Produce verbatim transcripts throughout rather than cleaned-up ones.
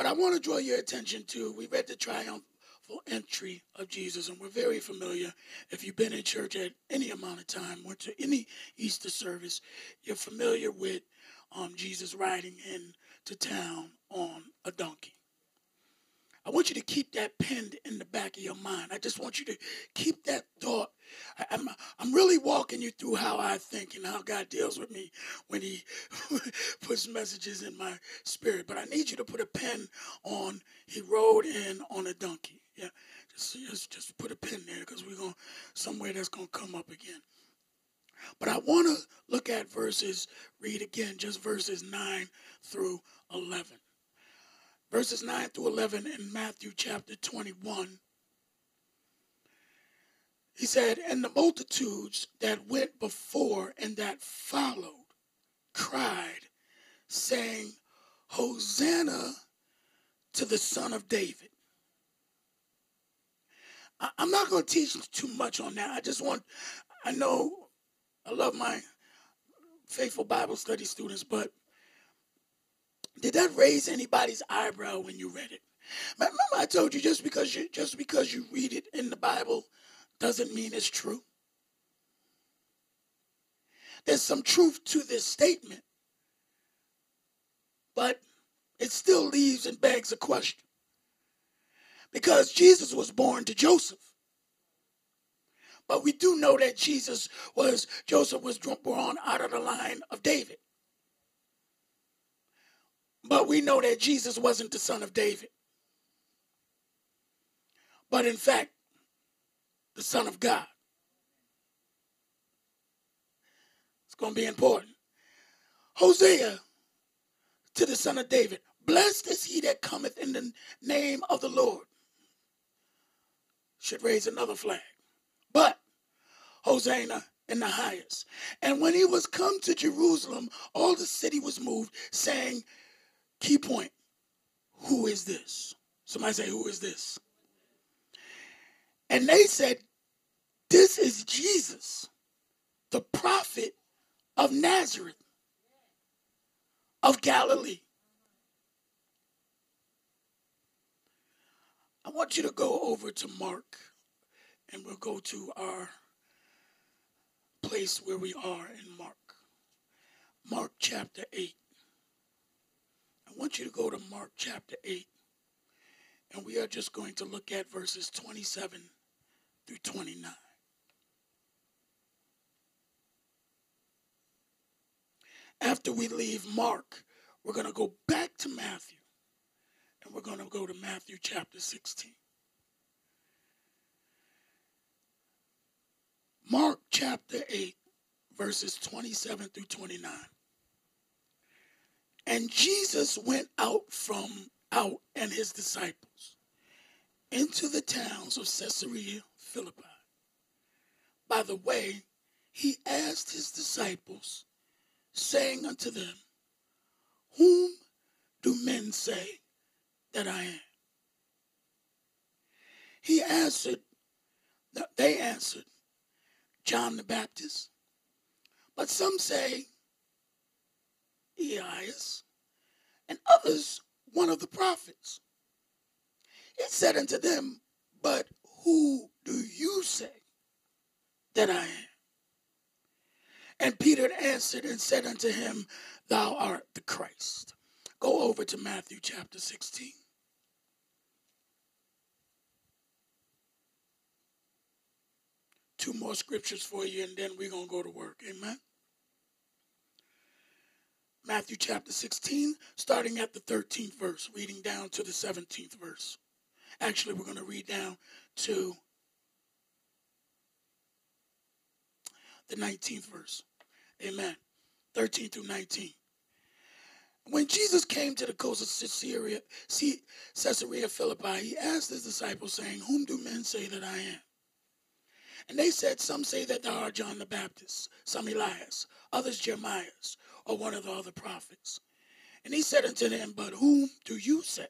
But I want to draw your attention to, we read the triumphal entry of Jesus, and we're very familiar. If you've been in church at any amount of time, went to any Easter service, you're familiar with um, Jesus riding into town on a donkey. I want you to keep that pinned in the back of your mind. I just want you to keep that thought. I, I'm, I'm really walking you through how I think and how God deals with me when he puts messages in my spirit. But I need you to put a pin on, he rode in on a donkey. Yeah, just, just, just put a pin there, because we're going somewhere that's going to come up again. But I want to look at verses, read again, just verses nine through eleven. Verses nine through eleven in Matthew chapter twenty-one. He said, "And the multitudes that went before and that followed cried, saying, Hosanna to the Son of David." I I'm not going to teach too much on that. I just want, I know I love my faithful Bible study students, but did that raise anybody's eyebrow when you read it? Remember, I told you just because you just because you read it in the Bible doesn't mean it's true. There's some truth to this statement, but it still leaves and begs a question, because Jesus was born to Joseph. But we do know that Jesus was Joseph was born out of the line of David. But we know that Jesus wasn't the son of David, but in fact, the Son of God. It's going to be important. Hosea to the Son of David. "Blessed is he that cometh in the name of the Lord." Should raise another flag. But Hosanna in the highest. "And when he was come to Jerusalem, all the city was moved, saying," key point, "Who is this?" Somebody say, "Who is this?" "And they said, This is Jesus, the prophet of Nazareth of Galilee." I want you to go over to Mark, and we'll go to our place where we are in Mark. Mark chapter eight. I want you to go to Mark chapter eight, and we are just going to look at verses twenty-seven through twenty-nine. After we leave Mark, we're going to go back to Matthew, and we're going to go to Matthew chapter sixteen. Mark chapter eight, verses twenty-seven through twenty-nine. "And Jesus went out from out and his disciples into the towns of Caesarea Philippi. By the way, he asked his disciples, saying unto them, Whom do men say that I am? He answered, they answered, John the Baptist, but some say, Elias, and others, one of the prophets. He said unto them, But who do you say that I am? And Peter answered and said unto him, Thou art the Christ." Go over to Matthew chapter sixteen. Two more scriptures for you, and then we're going to go to work. Amen. Matthew chapter sixteen, starting at the thirteenth verse, reading down to the seventeenth verse. Actually, we're going to read down to the nineteenth verse. Amen. thirteen through nineteen. "When Jesus came to the coast of Caesarea, Caesarea Philippi, he asked his disciples, saying, Whom do men say that I am? And they said, Some say that thou art John the Baptist, some Elias, others Jeremiah, or one of the other prophets. And he said unto them, But whom do you say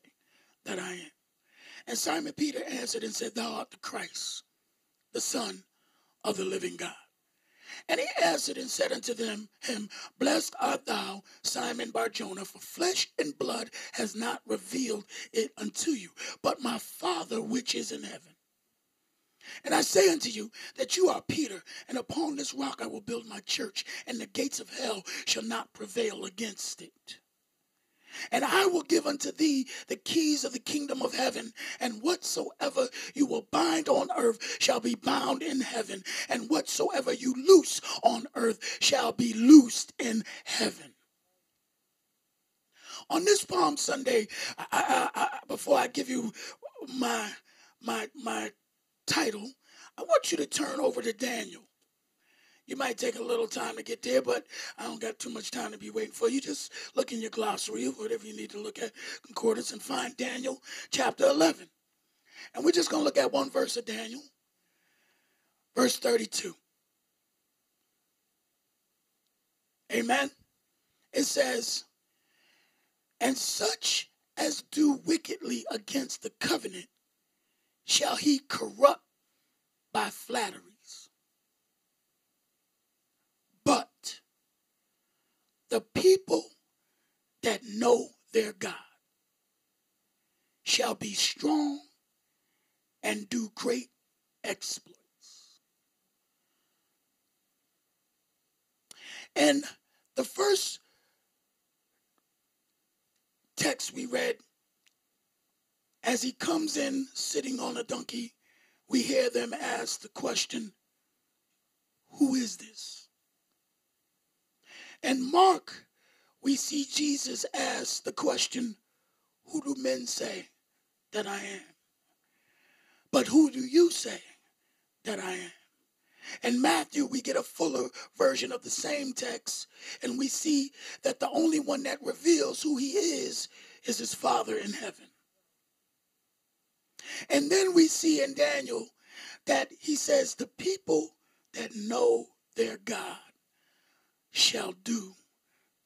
that I am? And Simon Peter answered and said, Thou art the Christ, the Son of the living God. And he answered and said unto them, him, Blessed art thou, Simon Bar-Jonah, for flesh and blood has not revealed it unto you, but my Father which is in heaven. And I say unto you that you are Peter, and upon this rock I will build my church, and the gates of hell shall not prevail against it. And I will give unto thee the keys of the kingdom of heaven, and whatsoever you will bind on earth shall be bound in heaven, and whatsoever you loose on earth shall be loosed in heaven. On this Palm Sunday, I, I, I, before I give you my, my, my title, I want you to turn over to Daniel. You might take a little time to get there, but I don't got too much time to be waiting for you. Just look in your glossary or whatever you need to look at, concordance, and find Daniel chapter eleven. And we're just going to look at one verse of Daniel, verse thirty-two. Amen. It says, and such as do wickedly against the covenant shall he corrupt by flattery. But the people that know their God shall be strong and do great exploits. And the first text we read, as he comes in sitting on a donkey, we hear them ask the question, who is this? And Mark, we see Jesus ask the question, who do men say that I am? But who do you say that I am? In Matthew, we get a fuller version of the same text, and we see that the only one that reveals who he is is his Father in heaven. And then we see in Daniel that he says, the people that know their God shall do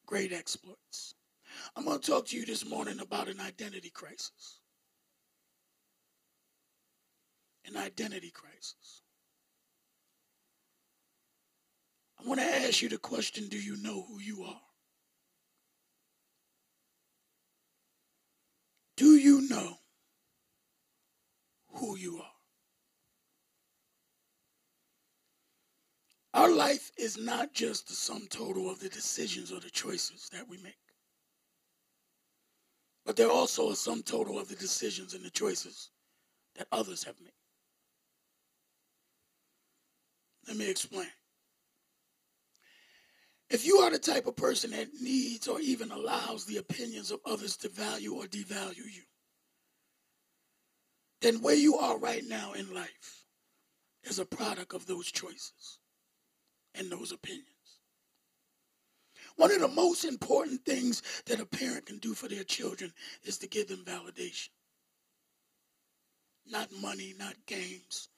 great exploits. I'm going to talk to you this morning about an identity crisis. An identity crisis. I want to ask you the question, do you know who you are? Do you know who you are? Our life is not just the sum total of the decisions or the choices that we make, but they're also a sum total of the decisions and the choices that others have made. Let me explain. If you are the type of person that needs or even allows the opinions of others to value or devalue you, then where you are right now in life is a product of those choices and those opinions. One of the most important things that a parent can do for their children is to give them validation. Not money, not games,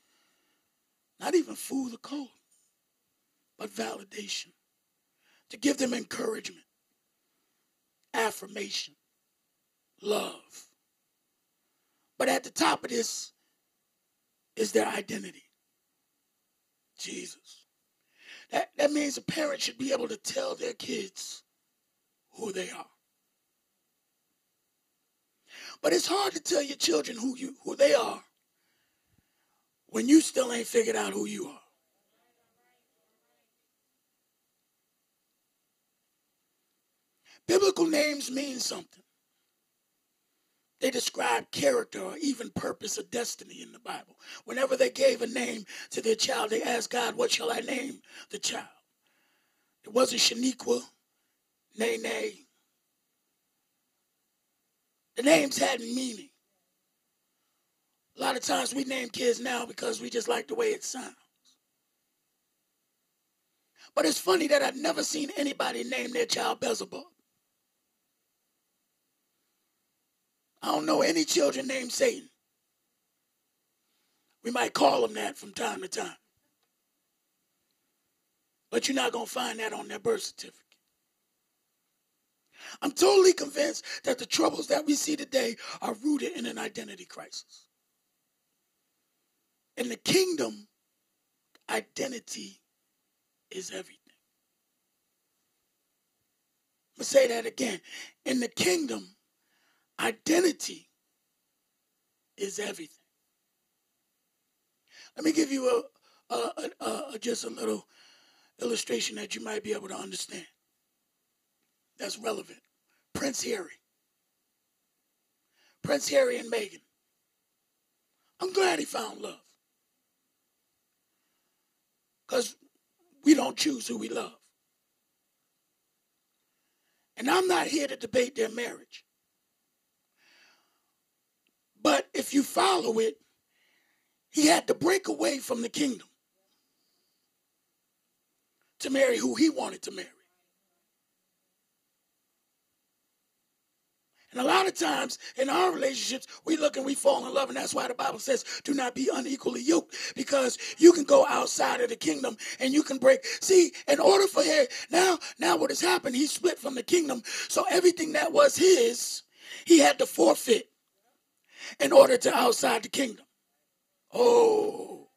not even food or clothes, but validation. To give them encouragement, affirmation, love. But at the top of this is their identity, Jesus. That, that means a parent should be able to tell their kids who they are. But it's hard to tell your children who you who they are when you still ain't figured out who you are. Biblical names mean something. They describe character or even purpose or destiny in the Bible. Whenever they gave a name to their child, they asked God, what shall I name the child? It wasn't Shaniqua, Nene. The names had meaning. A lot of times we name kids now because we just like the way it sounds. But it's funny that I've never seen anybody name their child Beelzebub. I don't know any children named Satan. We might call them that from time to time. But you're not going to find that on their birth certificate. I'm totally convinced that the troubles that we see today are rooted in an identity crisis. In the kingdom, identity is everything. I'm going to say that again. In the kingdom, identity is everything. Let me give you a, a, a, a just a little illustration that you might be able to understand that's relevant. Prince Harry. Prince Harry and Meghan. I'm glad he found love. Because we don't choose who we love. And I'm not here to debate their marriage. But if you follow it, he had to break away from the kingdom to marry who he wanted to marry. And a lot of times in our relationships, we look and we fall in love. And that's why the Bible says, do not be unequally yoked, because you can go outside of the kingdom and you can break. See, in order for him, now, now what has happened, he split from the kingdom. So everything that was his, he had to forfeit in order to outside the kingdom. Oh,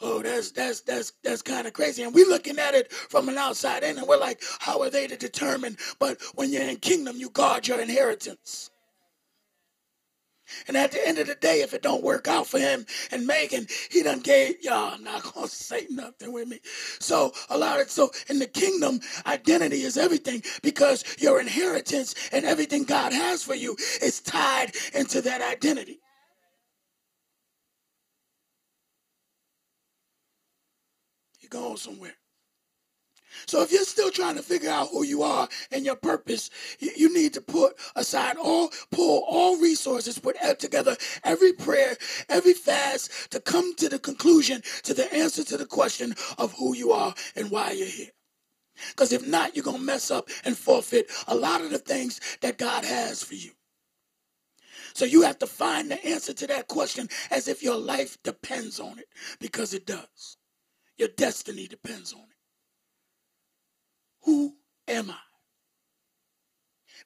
oh, that's, that's, that's, that's kind of crazy. And we're looking at it from an outside in, and we're like, how are they to determine? But when you're in kingdom, you guard your inheritance. And at the end of the day, if it don't work out for him and Meghan, he done gave, y'all, I'm not going to say nothing with me. So a lot of, so in the kingdom, identity is everything, because your inheritance and everything God has for you is tied into that identity. You're going somewhere. So if you're still trying to figure out who you are and your purpose, you, you need to put aside all, pull all resources, put together every prayer, every fast to come to the conclusion, to the answer to the question of who you are and why you're here. Because if not, you're going to mess up and forfeit a lot of the things that God has for you. So you have to find the answer to that question as if your life depends on it, because it does. Your destiny depends on it. Who am I?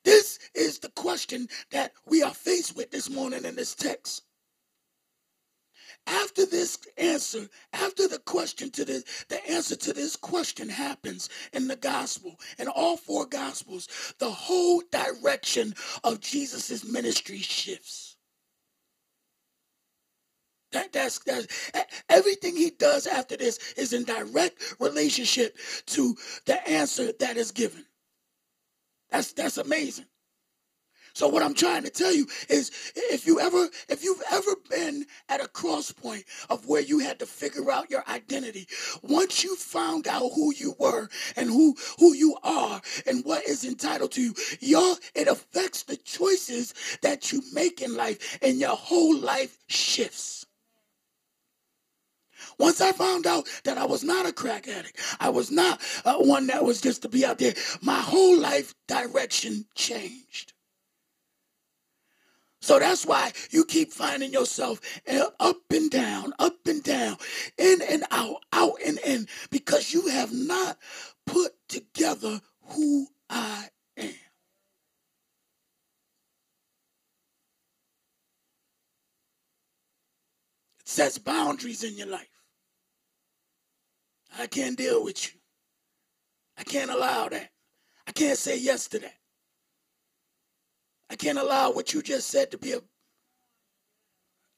This is the question that we are faced with this morning in this text. After this answer, after the question to this, the answer to this question happens in the gospel, in all four gospels, the whole direction of Jesus' ministry shifts. That, that's, that's, everything he does after this is in direct relationship to the answer that is given. That's, that's amazing. So what I'm trying to tell you is, if you ever, if you've ever been at a cross point of where you had to figure out your identity, once you found out who you were and who, who you are and what is entitled to you, your, it affects the choices that you make in life, and your whole life shifts. Once I found out that I was not a crack addict, I was not uh, one that was just to be out there, my whole life direction changed. So that's why you keep finding yourself up and down, up and down, in and out, out and in, because you have not put together who I am. It sets boundaries in your life. I can't deal with you. I can't allow that. I can't say yes to that. I can't allow what you just said to be a...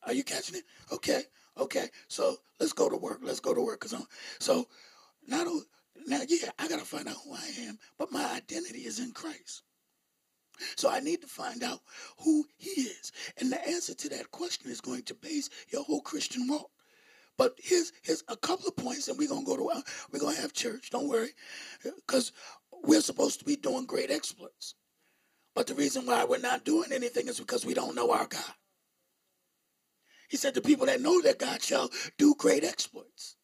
Are you catching it? Okay, okay. So let's go to work. Let's go to work. Cause I'm, so not only, now, yeah, I got to find out who I am, but my identity is in Christ. So I need to find out who he is. And the answer to that question is going to base your whole Christian walk. But here's, here's a couple of points, and we're going to go to... We're going to have church. Don't worry. Because we're supposed to be doing great exploits. But the reason why we're not doing anything is because we don't know our God. He said the people that know their God shall do great exploits.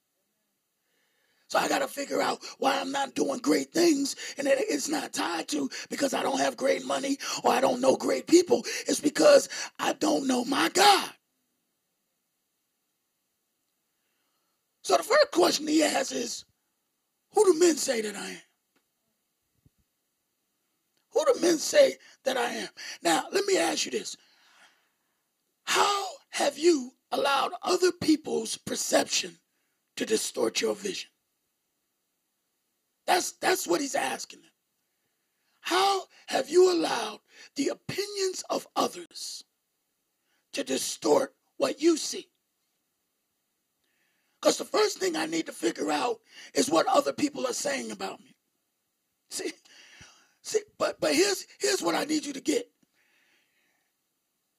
So I got to figure out why I'm not doing great things, and that it's not tied to because I don't have great money or I don't know great people. It's because I don't know my God. So the first question he asks is, who do men say that I am? Who do men say that I am? Now, let me ask you this. How have you allowed other people's perception to distort your vision? That's, that's what he's asking them. How have you allowed the opinions of others to distort what you see? Because the first thing I need to figure out is what other people are saying about me. See, see, but, but here's, here's what I need you to get.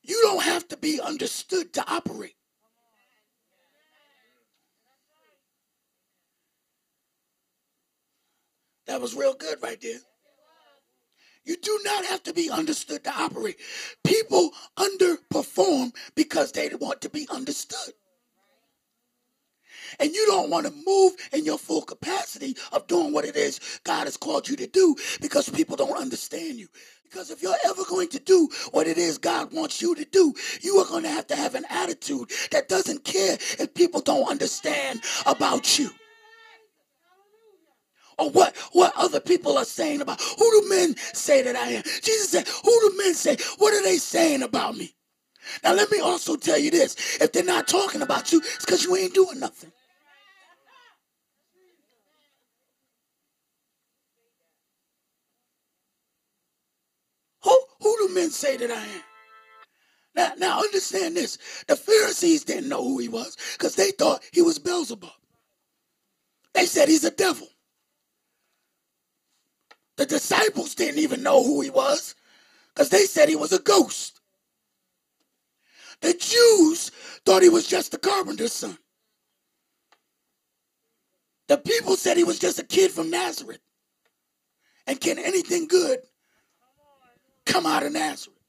You don't have to be understood to operate. That was real good right there. You do not have to be understood to operate. People underperform because they want to be understood. And you don't want to move in your full capacity of doing what it is God has called you to do because people don't understand you. Because if you're ever going to do what it is God wants you to do, you are going to have to have an attitude that doesn't care if people don't understand about you. Or what, what other people are saying about. Who do men say that I am? Jesus said, who do men say? What are they saying about me? Now, let me also tell you this. If they're not talking about you, it's because you ain't doing nothing. Who, who do men say that I am? Now, now, understand this. The Pharisees didn't know who he was because they thought he was Beelzebub. They said he's a devil. The disciples didn't even know who he was because they said he was a ghost. The Jews thought he was just a carpenter's son. The people said he was just a kid from Nazareth. And can anything good come out of Nazareth?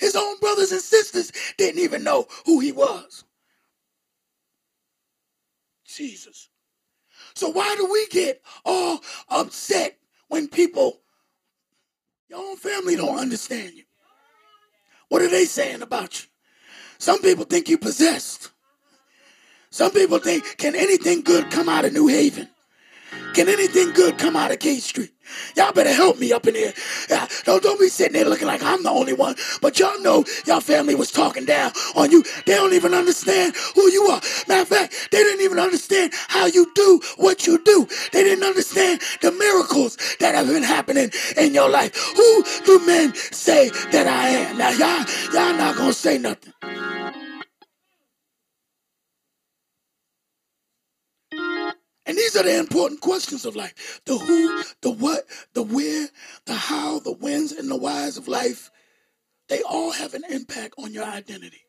His own brothers and sisters didn't even know who he was. Jesus. So why do we get all upset when people, your own family don't understand you? What are they saying about you? Some people think you're possessed. Some people think, can anything good come out of New Haven? Can anything good come out of K Street? Y'all better help me up in here. Uh, don't, don't be sitting there looking like I'm the only one. But y'all know y'all family was talking down on you. They don't even understand who you are. Matter of fact, they didn't even understand how you do what you do. They didn't understand the miracles that have been happening in your life. Who do men say that I am? Now, y'all, y'all not going to say nothing. And these are the important questions of life. The who, the what, the where, the how, the whens, and the whys of life. They all have an impact on your identity.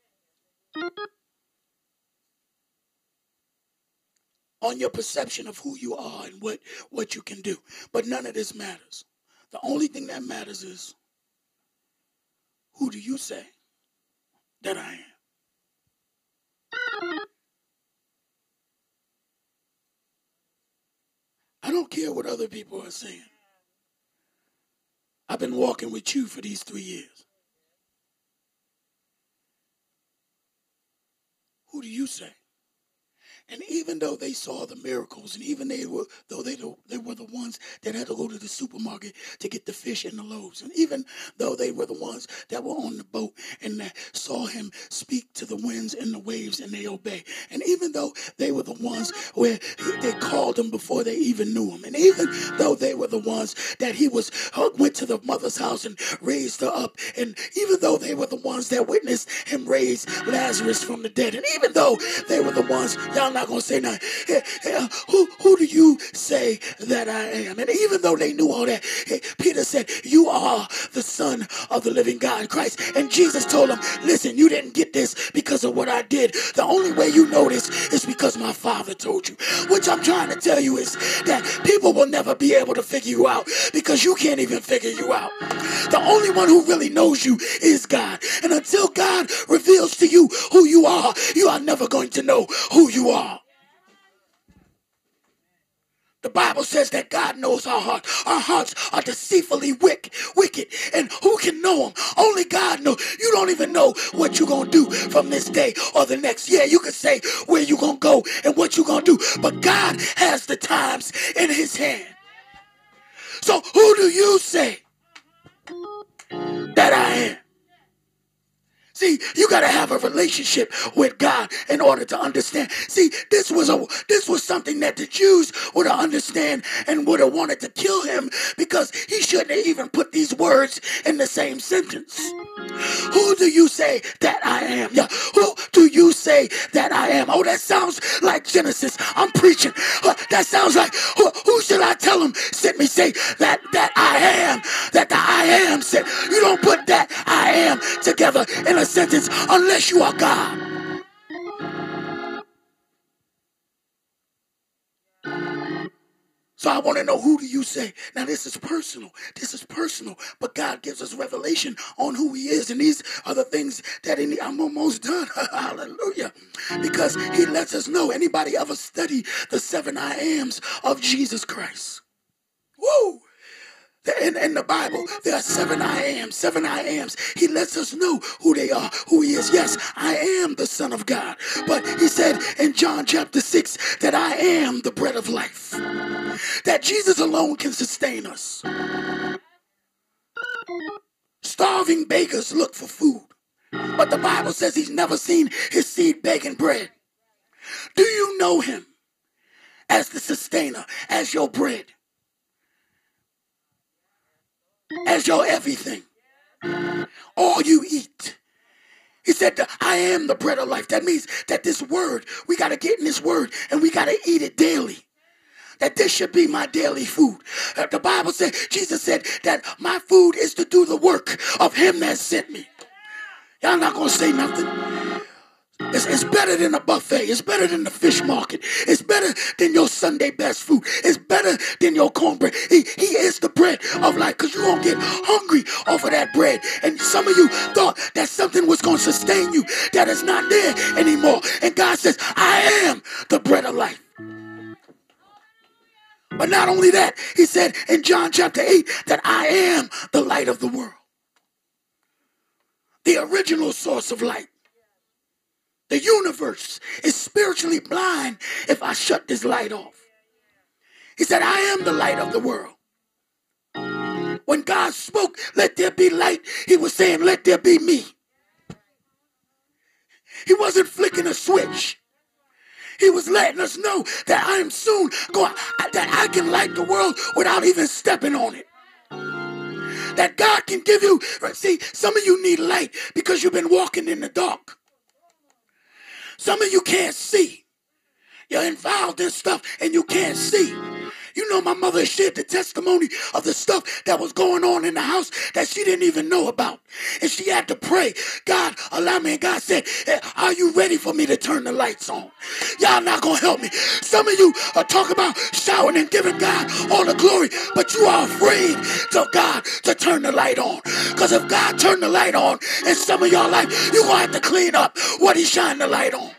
On your perception of who you are and what, what you can do. But none of this matters. The only thing that matters is, who do you say that I am? I don't care what other people are saying. I've been walking with you for these three years. Who do you say? And even though they saw the miracles, and even they were, though they, they were the ones that had to go to the supermarket to get the fish and the loaves, and even though they were the ones that were on the boat and that saw him speak to the winds and the waves and they obey, and even though they were the ones where he, they called him before they even knew him, and even though they were the ones that he was went to the mother's house and raised her up, and even though they were the ones that witnessed him raise Lazarus from the dead, and even though they were the ones, y'all know, not gonna say nothing. Hey, hey, who, who do you say that I am? And even though they knew all that, hey, Peter said, you are the Son of the living God, Christ. And Jesus told him, listen, you didn't get this because of what I did. The only way you know this is because my Father told you. Which I'm trying to tell you is that people will never be able to figure you out because you can't even figure you out. The only one who really knows you is God. And until God reveals to you who you are, you are never going to know who you are. The Bible says that God knows our heart. Our hearts are deceitfully wick, wicked. And who can know them? Only God knows. You don't even know what you're going to do from this day or the next. Yeah, you can say where you're going to go and what you're going to do. But God has the times in his hand. So who do you say that I am? See, you got to have a relationship with God in order to understand. See, this was a this was something that the Jews would have understand and would have wanted to kill him, because he shouldn't have even put these words in the same sentence. Who do you say that I am? Yeah. Who do you say that I am? Oh, that sounds like Genesis. I'm preaching. Uh, that sounds like, who, who should I tell him? Sent me say that that I am. That the I am said. You don't put that I am together in a sentence unless you are God. So I want to know, who do you say? Now this is personal. This is personal. But God gives us revelation on who he is. And these are the things that he, I'm almost done. Hallelujah. Because he lets us know. Anybody ever study the seven I ams of Jesus Christ? Woo! In, in the Bible, there are seven I ams, seven I ams. He lets us know who they are, who he is. Yes, I am the Son of God. But he said in John chapter six that I am the bread of life. That Jesus alone can sustain us. Starving beggars look for food. But the Bible says he's never seen his seed begging bread. Do you know him as the sustainer, as your bread? As your everything, all you eat. He said, I am the bread of life. That means that this word, we got to get in this word and we got to eat it daily. That this should be my daily food. Uh, the Bible said, Jesus said that my food is to do the work of him that sent me. Y'all not going to say nothing. It's, it's better than a buffet. It's better than the fish market. It's better than your Sunday best food. It's better than your cornbread. He, he is the bread of life, because you're going to get hungry off of that bread. And some of you thought that something was going to sustain you that is not there anymore. And God says, I am the bread of life. But not only that, he said in John chapter eight that I am the light of the world. The original source of light. The universe is spiritually blind if I shut this light off. He said, I am the light of the world. When God spoke, let there be light, he was saying, let there be me. He wasn't flicking a switch. He was letting us know that I am soon going, that I can light the world without even stepping on it. That God can give you, see, some of you need light because you've been walking in the dark. Some of you can't see. You're involved in stuff and you can't see. You know, my mother shared the testimony of the stuff that was going on in the house that she didn't even know about. And she had to pray, God, allow me. And God said, are you ready for me to turn the lights on? Y'all not going to help me. Some of you are talking about shouting and giving God all the glory, but you are afraid to God to turn the light on. Because if God turned the light on in some of your life, you're going to have to clean up what he shined the light on.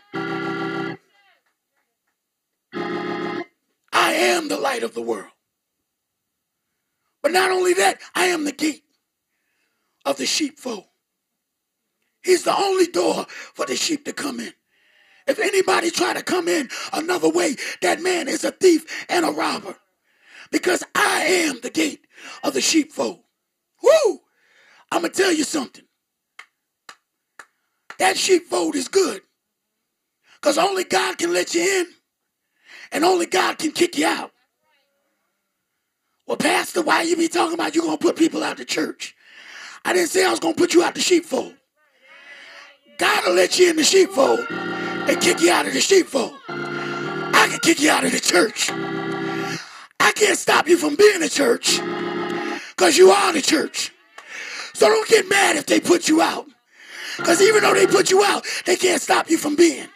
I am the light of the world. But not only that, I am the gate of the sheepfold. He's the only door for the sheep to come in. If anybody try to come in another way, that man is a thief and a robber. Because I am the gate of the sheepfold. Woo! I'm going to tell you something. That sheepfold is good. Because only God can let you in. And only God can kick you out. Well, Pastor, why you be talking about you're going to put people out the church? I didn't say I was going to put you out the sheepfold. God will let you in the sheepfold and kick you out of the sheepfold. I can kick you out of the church. I can't stop you from being a church because you are the church. So don't get mad if they put you out, because even though they put you out, they can't stop you from being.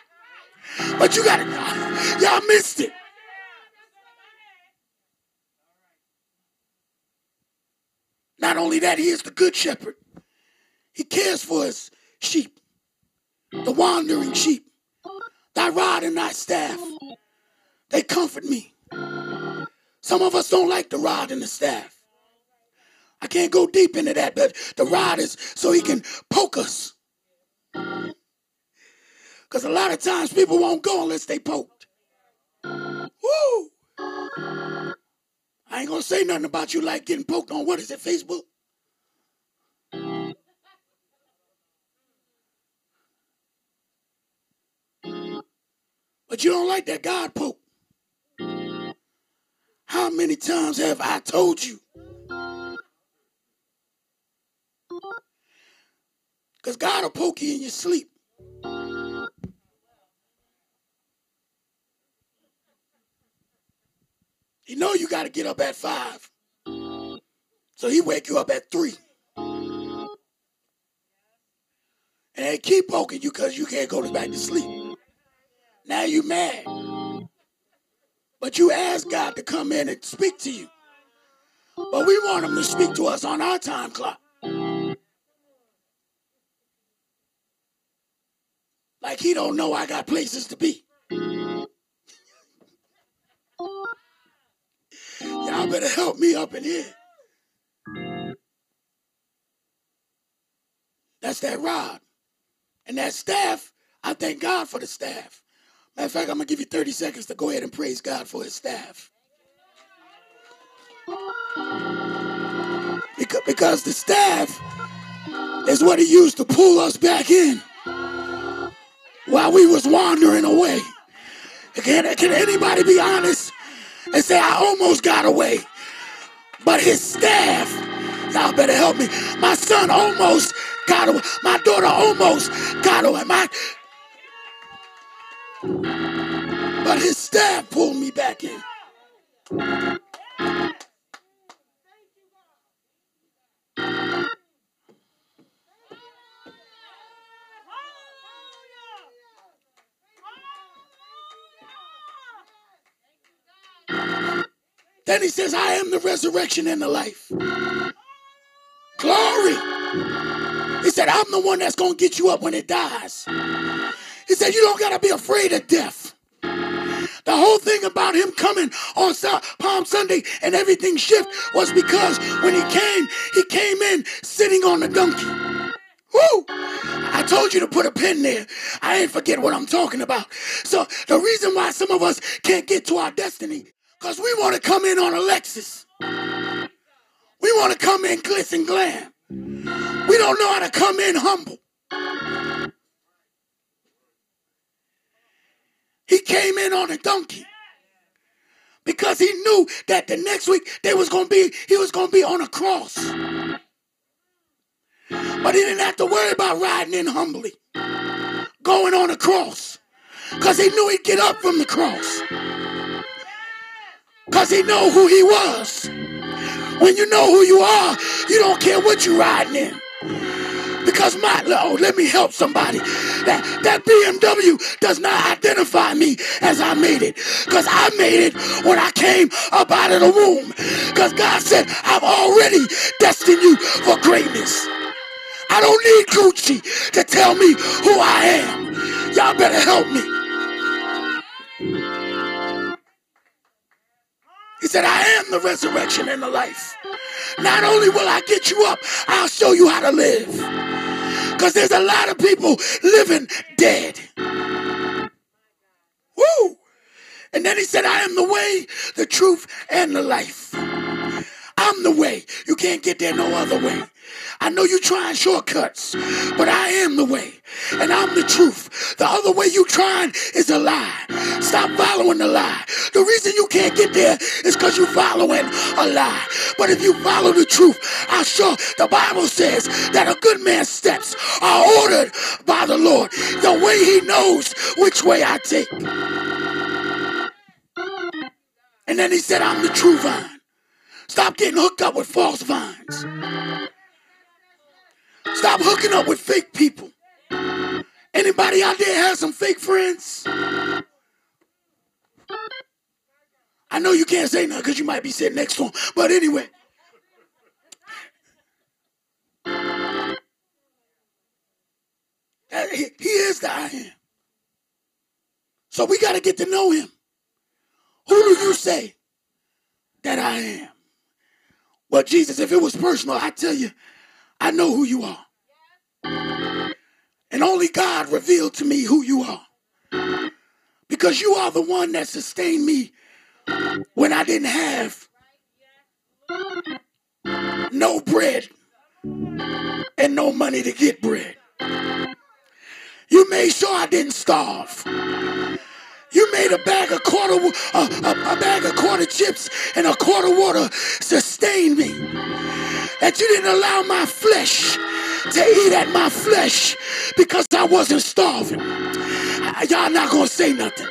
But you got it. Y'all missed it. Not only that, he is the good shepherd. He cares for his sheep, the wandering sheep. Thy rod and thy staff, they comfort me. Some of us don't like the rod and the staff. I can't go deep into that, but the rod is so he can poke us. Because a lot of times people won't go unless they poked. Woo! I ain't going to say nothing about you like getting poked on, what is it, Facebook? but you don't like that God poke. How many times have I told you? Because God will poke you in your sleep. He know you got to get up at five. So he wake you up at three. And they keep poking you because you can't go back to sleep. Now you mad. But you ask God to come in and speak to you. But we want him to speak to us on our time clock. Like he don't know I got places to be. Y'all better help me up in here. That's that rod. And that staff, I thank God for the staff. Matter of fact, I'm going to give you thirty seconds to go ahead and praise God for his staff. Because, because the staff is what he used to pull us back in while we was wandering away. Can, can anybody be honest and say, I almost got away, but his staff, y'all better help me. My son almost got away. My daughter almost got away. My, but his staff pulled me back in. Then he says, I am the resurrection and the life. Glory. He said, I'm the one that's going to get you up when it dies. He said, you don't got to be afraid of death. The whole thing about him coming on Palm Sunday and everything shift was because when he came, he came in sitting on the donkey. Woo! I told you to put a pin there. I ain't forget what I'm talking about. So the reason why some of us can't get to our destiny, because we want to come in on a Lexus. We want to come in glitz and glam. We don't know how to come in humble. He came in on a donkey because he knew that the next week they was gonna be, he was going to be on a cross. But he didn't have to worry about riding in humbly, going on a cross, because he knew he'd get up from the cross. Because he know who he was. When you know who you are, you don't care what you riding in. Because my, oh, let me help somebody. That, that B M W does not identify me as I made it. Because I made it when I came up out of the womb. Because God said, I've already destined you for greatness. I don't need Gucci to tell me who I am. Y'all better help me. He said, I am the resurrection and the life. Not only will I get you up, I'll show you how to live. Because there's a lot of people living dead. Woo! And then he said, I am the way, the truth, and the life. I'm the way. You can't get there no other way. I know you're trying shortcuts, but I am the way, and I'm the truth. The other way you're trying is a lie. Stop following the lie. The reason you can't get there is because you're following a lie. But if you follow the truth, I'm sure the Bible says that a good man's steps are ordered by the Lord. The way he knows which way I take. And then he said, I'm the true vine. Stop getting hooked up with false vines. Stop hooking up with fake people. Anybody out there have some fake friends? I know you can't say nothing because you might be sitting next to them. But anyway. He, he is the I am. So we got to get to know him. Who do you say that I am? Well, Jesus, if it was personal, I tell you, I know who you are. And only God revealed to me who you are. Because you are the one that sustained me when I didn't have no bread and no money to get bread. You made sure I didn't starve. You made a bag of quarter, a, a, a bag of quarter chips and a quarter water sustain me. That you didn't allow my flesh to eat at my flesh because I wasn't starving. Y'all not gonna say nothing.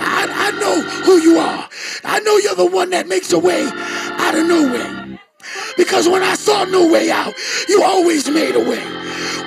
I, I know who you are. I know you're the one that makes a way out of nowhere. Because when I saw no way out, you always made a way.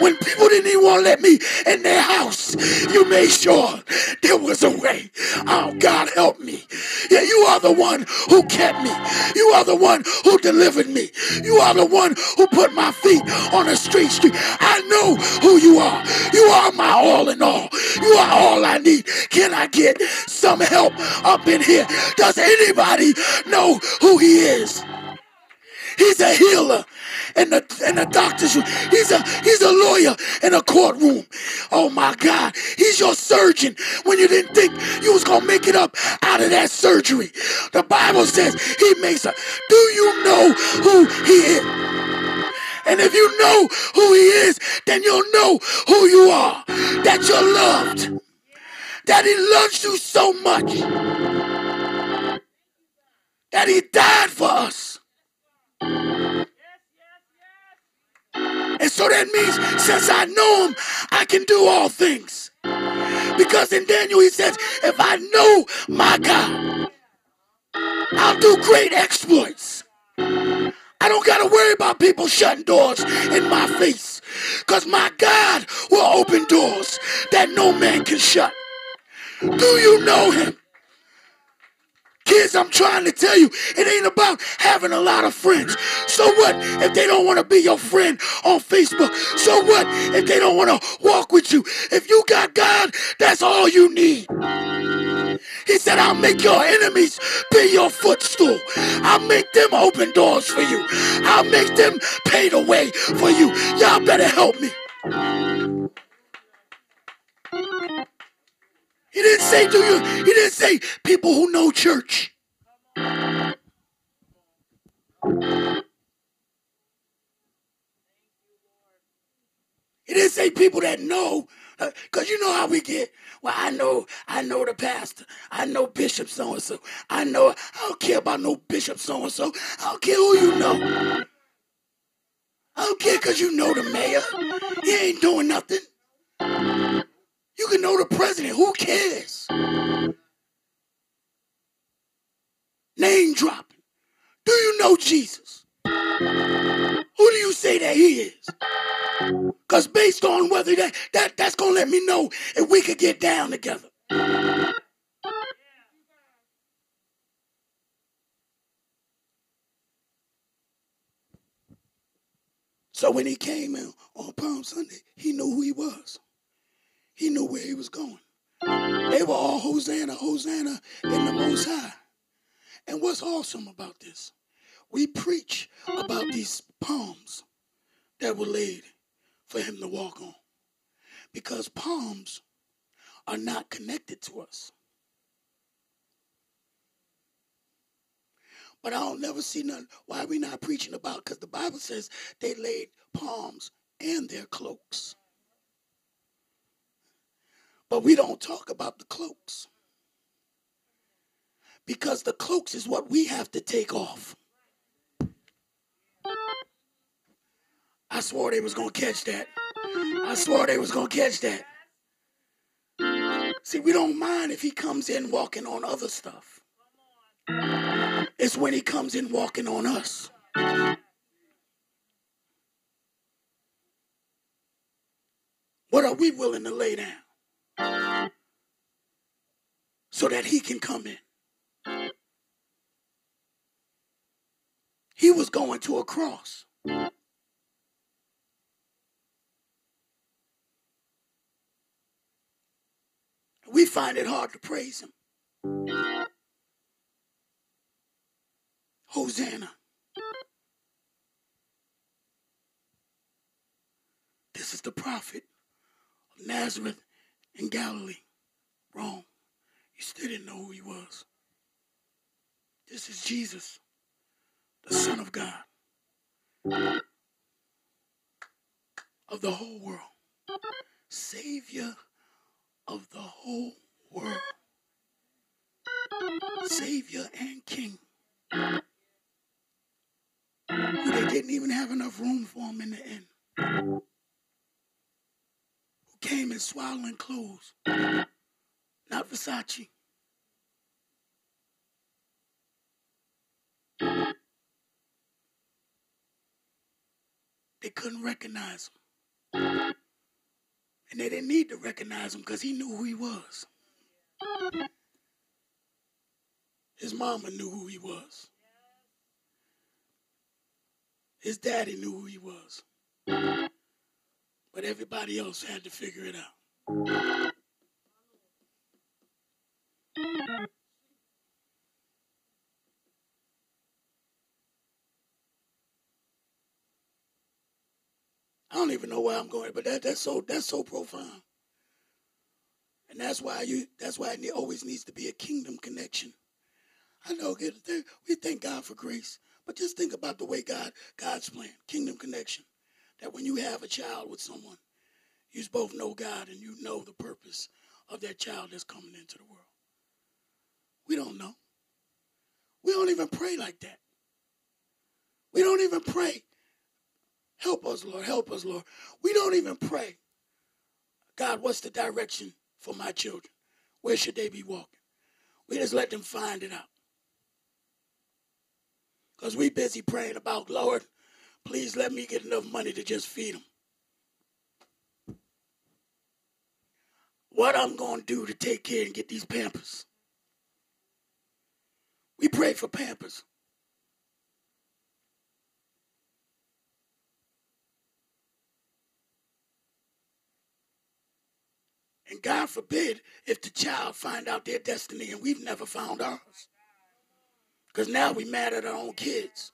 When people didn't even want to let me in their house, you made sure there was a way. Oh, God, help me. Yeah, you are the one who kept me. You are the one who delivered me. You are the one who put my feet on a straight street. I know who you are. You are my all in all. You are all I need. Can I get some help up in here? Does anybody know who he is? He's a healer in the in the doctor's room. He's a he's a lawyer in a courtroom. Oh my God, he's your surgeon when you didn't think you was gonna make it up out of that surgery. The Bible says he makes a. Do you know who he is? And if you know who he is, then you'll know who you are. That you're loved. That he loves you so much. That he died for us. And so that means since I know him, I can do all things. Because in Daniel he says, if I know my God, I'll do great exploits. I don't got to worry about people shutting doors in my face. Because my God will open doors that no man can shut. Do you know him? Kids, I'm trying to tell you, it ain't about having a lot of friends. So what if they don't want to be your friend on Facebook? So what if they don't want to walk with you? If you got God, that's all you need. He said, I'll make your enemies be your footstool. I'll make them open doors for you. I'll make them pay the way for you. Y'all better help me. He didn't say do you, he didn't say people who know church. He didn't say people that know, because uh, you know how we get. Well, I know, I know the pastor. I know Bishop so-and-so. I know, I don't care about no Bishop so-and-so. I don't care who you know. I don't care because you know the mayor. He ain't doing nothing. You can know the president. Who cares? Name dropping. Do you know Jesus? Who do you say that he is? Because based on whether that, that that's going to let me know if we could get down together. So when he came in on Palm Sunday, he knew who he was. He knew where he was going. They were all Hosanna, Hosanna in the Most High. And what's awesome about this? We preach about these palms that were laid for him to walk on. Because palms are not connected to us. But I don't never see nothing. Why are we not preaching about? Because the Bible says they laid palms and their cloaks. But we don't talk about the cloaks. Because the cloaks is what we have to take off. I swore they was going to catch that. I swore they was going to catch that. See, we don't mind if he comes in walking on other stuff. It's when he comes in walking on us. What are we willing to lay down? So that he can come in. He was going to a cross. We find it hard to praise him. Hosanna. This is the prophet of Nazareth in Galilee. Wrong. You still didn't know who he was. This is Jesus, the Son of God, of the whole world, Savior of the whole world. Savior and King. But they didn't even have enough room for him in the inn. Who came in swaddling clothes, not Versace. They couldn't recognize him. And they didn't need to recognize him because he knew who he was. His mama knew who he was. His daddy knew who he was. But everybody else had to figure it out. I don't even know where I'm going, but that, that's so that's so profound. And that's why you that's why it always needs to be a kingdom connection. I know we thank God for grace, but just think about the way God God's plan, kingdom connection. That when you have a child with someone, you both know God and you know the purpose of that child that's coming into the world. We don't know. We don't even pray like that. We don't even pray, help us, Lord, help us, Lord. We don't even pray, God, what's the direction for my children? Where should they be walking? We just let them find it out. Because we busy praying about, Lord, please let me get enough money to just feed them. What I'm going to do to take care and get these Pampers. We pray for Pampers. And God forbid if the child find out their destiny and we've never found ours. Because now we mad at our own kids.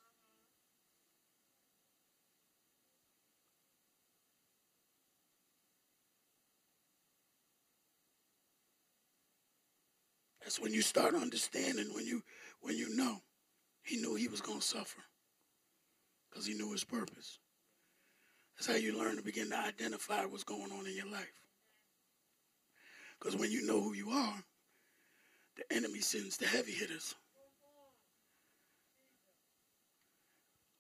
That's when you start understanding, when you when you know. He knew he was going to suffer because he knew his purpose. That's how you learn to begin to identify what's going on in your life. Because when you know who you are, the enemy sends the heavy hitters.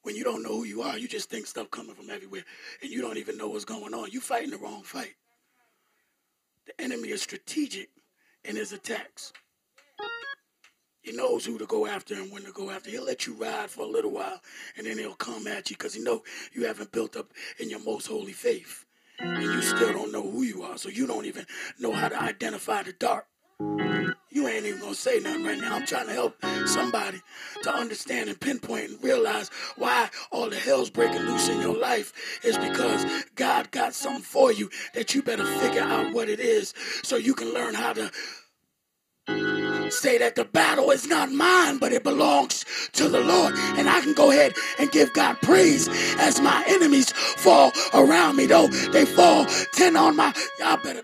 When you don't know who you are, you just think stuff coming from everywhere, and you don't even know what's going on. You're fighting the wrong fight. The enemy is strategic in his attacks. He knows who to go after and when to go after. He'll let you ride for a little while, and then he'll come at you because he knows you haven't built up in your most holy faith. And you still don't know who you are, so you don't even know how to identify the dark. You ain't even going to say nothing right now. I'm trying to help somebody to understand and pinpoint and realize why all the hell's breaking loose in your life is because God got something for you that you better figure out what it is so you can learn how to say that the battle is not mine, but it belongs to the Lord. And I can go ahead and give God praise as my enemies fall around me, though they fall ten on my... Y'all better...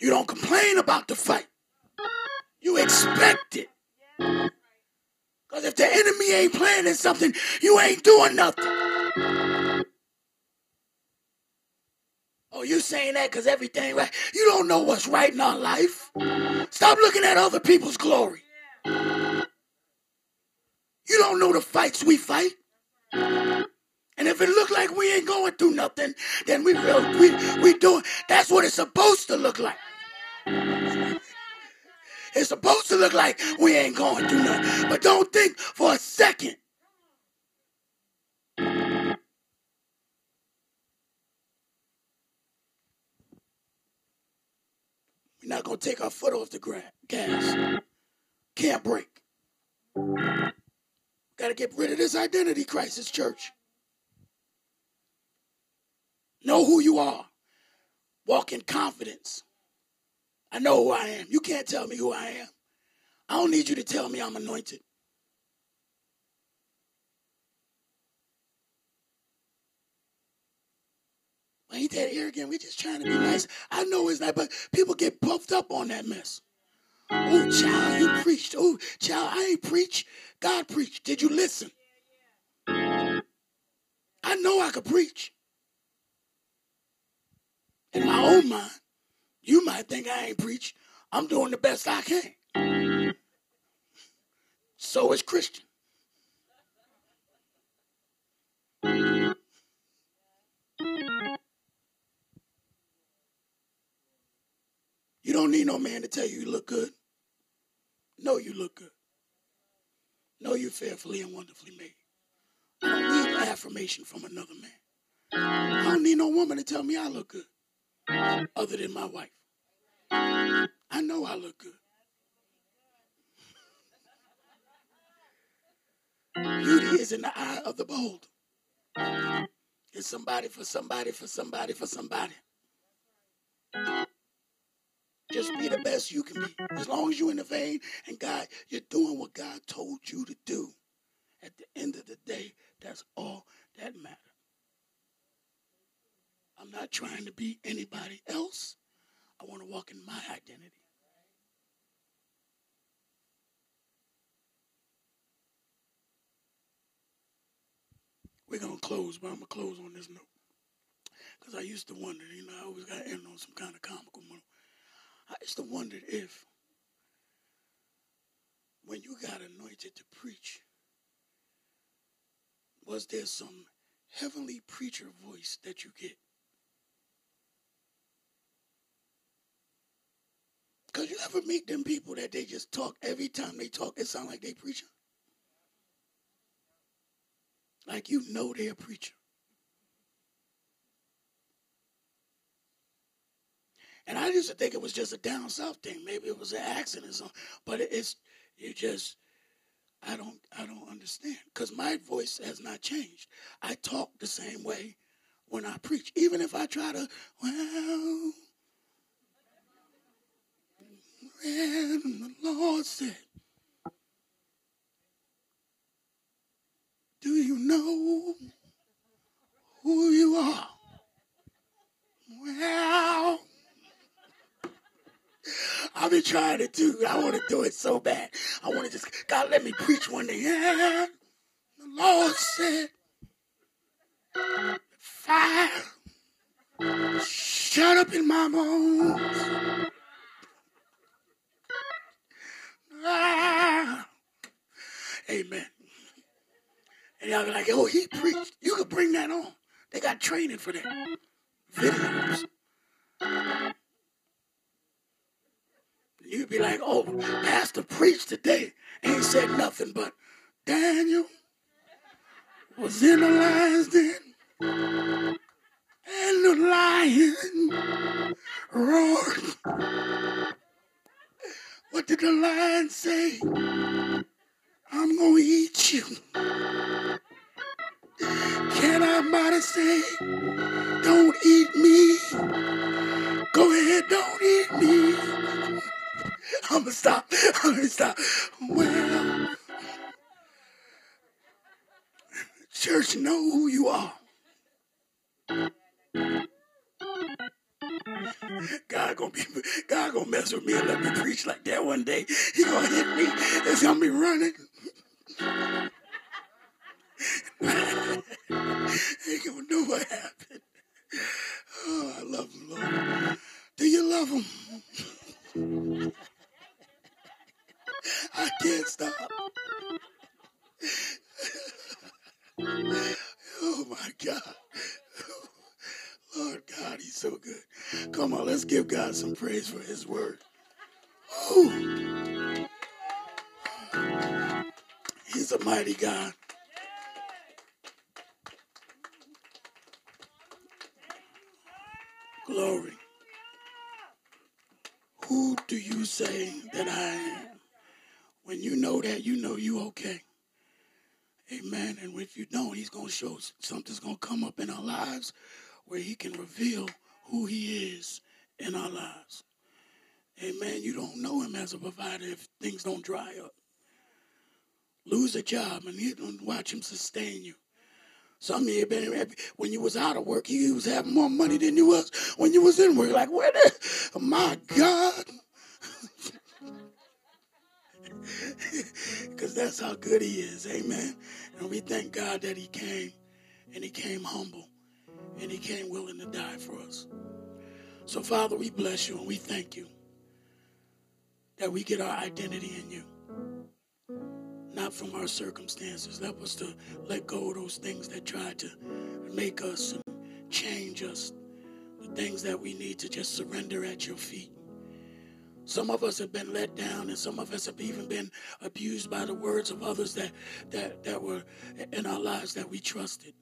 You don't complain about the fight. You expect it. Because if the enemy ain't planning something, you ain't doing nothing. Oh, you saying that because everything right? You don't know what's right in our life. Stop looking at other people's glory. You don't know the fights we fight. And if it look like we ain't going through nothing, then we real, we we doing. That's what it's supposed to look like. It's supposed to look like we ain't going through nothing. But don't think for a second. We're not going to take our foot off the gra- gas. Can't break. Got to get rid of this identity crisis, church. Know who you are. Walk in confidence. I know who I am. You can't tell me who I am. I don't need you to tell me I'm anointed. Well, ain't that arrogant? We're just trying to be nice. I know it's not, but people get puffed up on that mess. Oh, child, you preached. Oh, child, I ain't preach. God preached. Did you listen? I know I could preach. In my own mind, You might think I ain't preach. I'm doing the best I can. So is Christian. You don't need no man to tell you you look good. No, you look good. No, you're fearfully and wonderfully made. I don't need affirmation from another man. I don't need no woman to tell me I look good, other than my wife. I know I look good. Beauty is in the eye of the beholder. It's somebody for somebody for somebody for somebody. Just be the best you can be. As long as you're in the vein and God, you're doing what God told you to do. At the end of the day, that's all that matters. I'm not trying to be anybody else. I want to walk in my identity. We're going to close, but I'm going to close on this note. Because I used to wonder, you know, I always got to end on some kind of comical note. I used to wonder if when you got anointed to preach, was there some heavenly preacher voice that you get? Because you ever meet them people that they just talk, every time they talk, it sounds like they preaching. Like you know they're a preacher. And I used to think it was just a down south thing. Maybe it was an accident or something. But it's, you just, I don't, I don't understand. Because my voice has not changed. I talk the same way when I preach. Even if I try to, well, and the Lord said, do you know who you are? Well, I've been trying to do, I want to do it so bad. I want to just, God, let me preach one day. And the Lord said, fire, shut up in my bones. Ah. Amen. And y'all be like, oh, he preached. You could bring that on. They got training for that. Videos. You'd be like, oh, pastor preached today. Ain't said nothing but Daniel was in the lion's den. And the lion roared. What did the lion say? I'm gonna eat you. Can I might say, don't eat me? Go ahead, don't eat me. I'm gonna stop. I'm gonna stop. Well, church, know who you are. God gonna be, God gonna mess with me and let me preach like that one day. He gonna hit me. It's gonna be running. He gonna know what happened. Oh, I love him, Lord. Do you love him? I can't stop. Oh my God. Lord God, he's so good. Come on, let's give God some praise for his word. Ooh. He's a mighty God. Glory. Who do you say that I am? When you know that, you know you okay. Amen. And if you don't, he's going to show, something's going to come up in our lives where he can reveal who he is in our lives. Amen. You don't know him as a provider if things don't dry up. Lose a job and you don't watch him sustain you. Some of you have been happy. When you was out of work, you was having more money than you was when you was in work. Like, where the, oh my God. Because that's how good he is. Amen. And we thank God that he came, and he came humble. And he came willing to die for us. So, Father, we bless you and we thank you that we get our identity in you, not from our circumstances. Help us to let go of those things that try to make us and change us, the things that we need to just surrender at your feet. Some of us have been let down, and some of us have even been abused by the words of others that, that, that were in our lives that we trusted.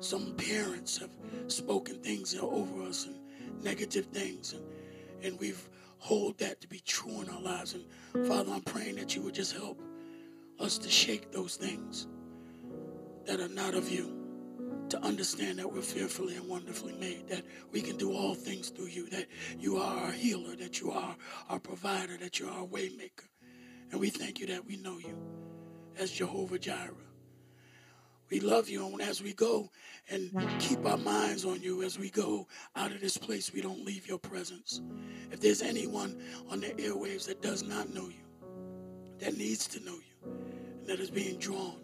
Some parents have spoken things over us and negative things, and, and we've hold that to be true in our lives. And Father, I'm praying that you would just help us to shake those things that are not of you, to understand that we're fearfully and wonderfully made, that we can do all things through you, that you are our healer, that you are our provider, that you are our waymaker. And we thank you that we know you as Jehovah Jireh. We love you, and as we go and keep our minds on you, as we go out of this place, we don't leave your presence. If there's anyone on the airwaves that does not know you, that needs to know you, and that is being drawn,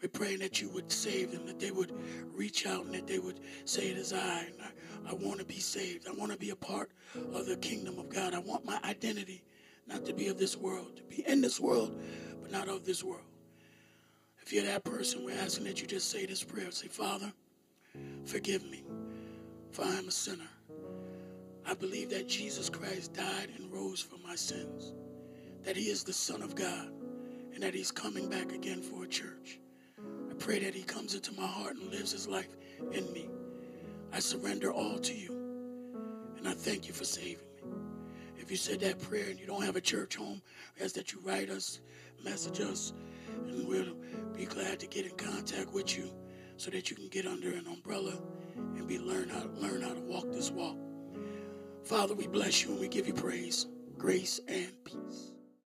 we're praying that you would save them, that they would reach out and that they would say, it is I, and I, I want to be saved. I want to be a part of the kingdom of God. I want my identity not to be of this world, to be in this world, but not of this world. If you're that person, we're asking that you just say this prayer. Say, Father, forgive me, for I am a sinner. I believe that Jesus Christ died and rose for my sins, that he is the Son of God, and that he's coming back again for a church. I pray that he comes into my heart and lives his life in me. I surrender all to you, and I thank you for saving me. If you said that prayer and you don't have a church home, we ask that you write us, message us, and we'll be glad to get in contact with you so that you can get under an umbrella and be learn how, learn how to walk this walk. Father, we bless you and we give you praise, grace, and peace.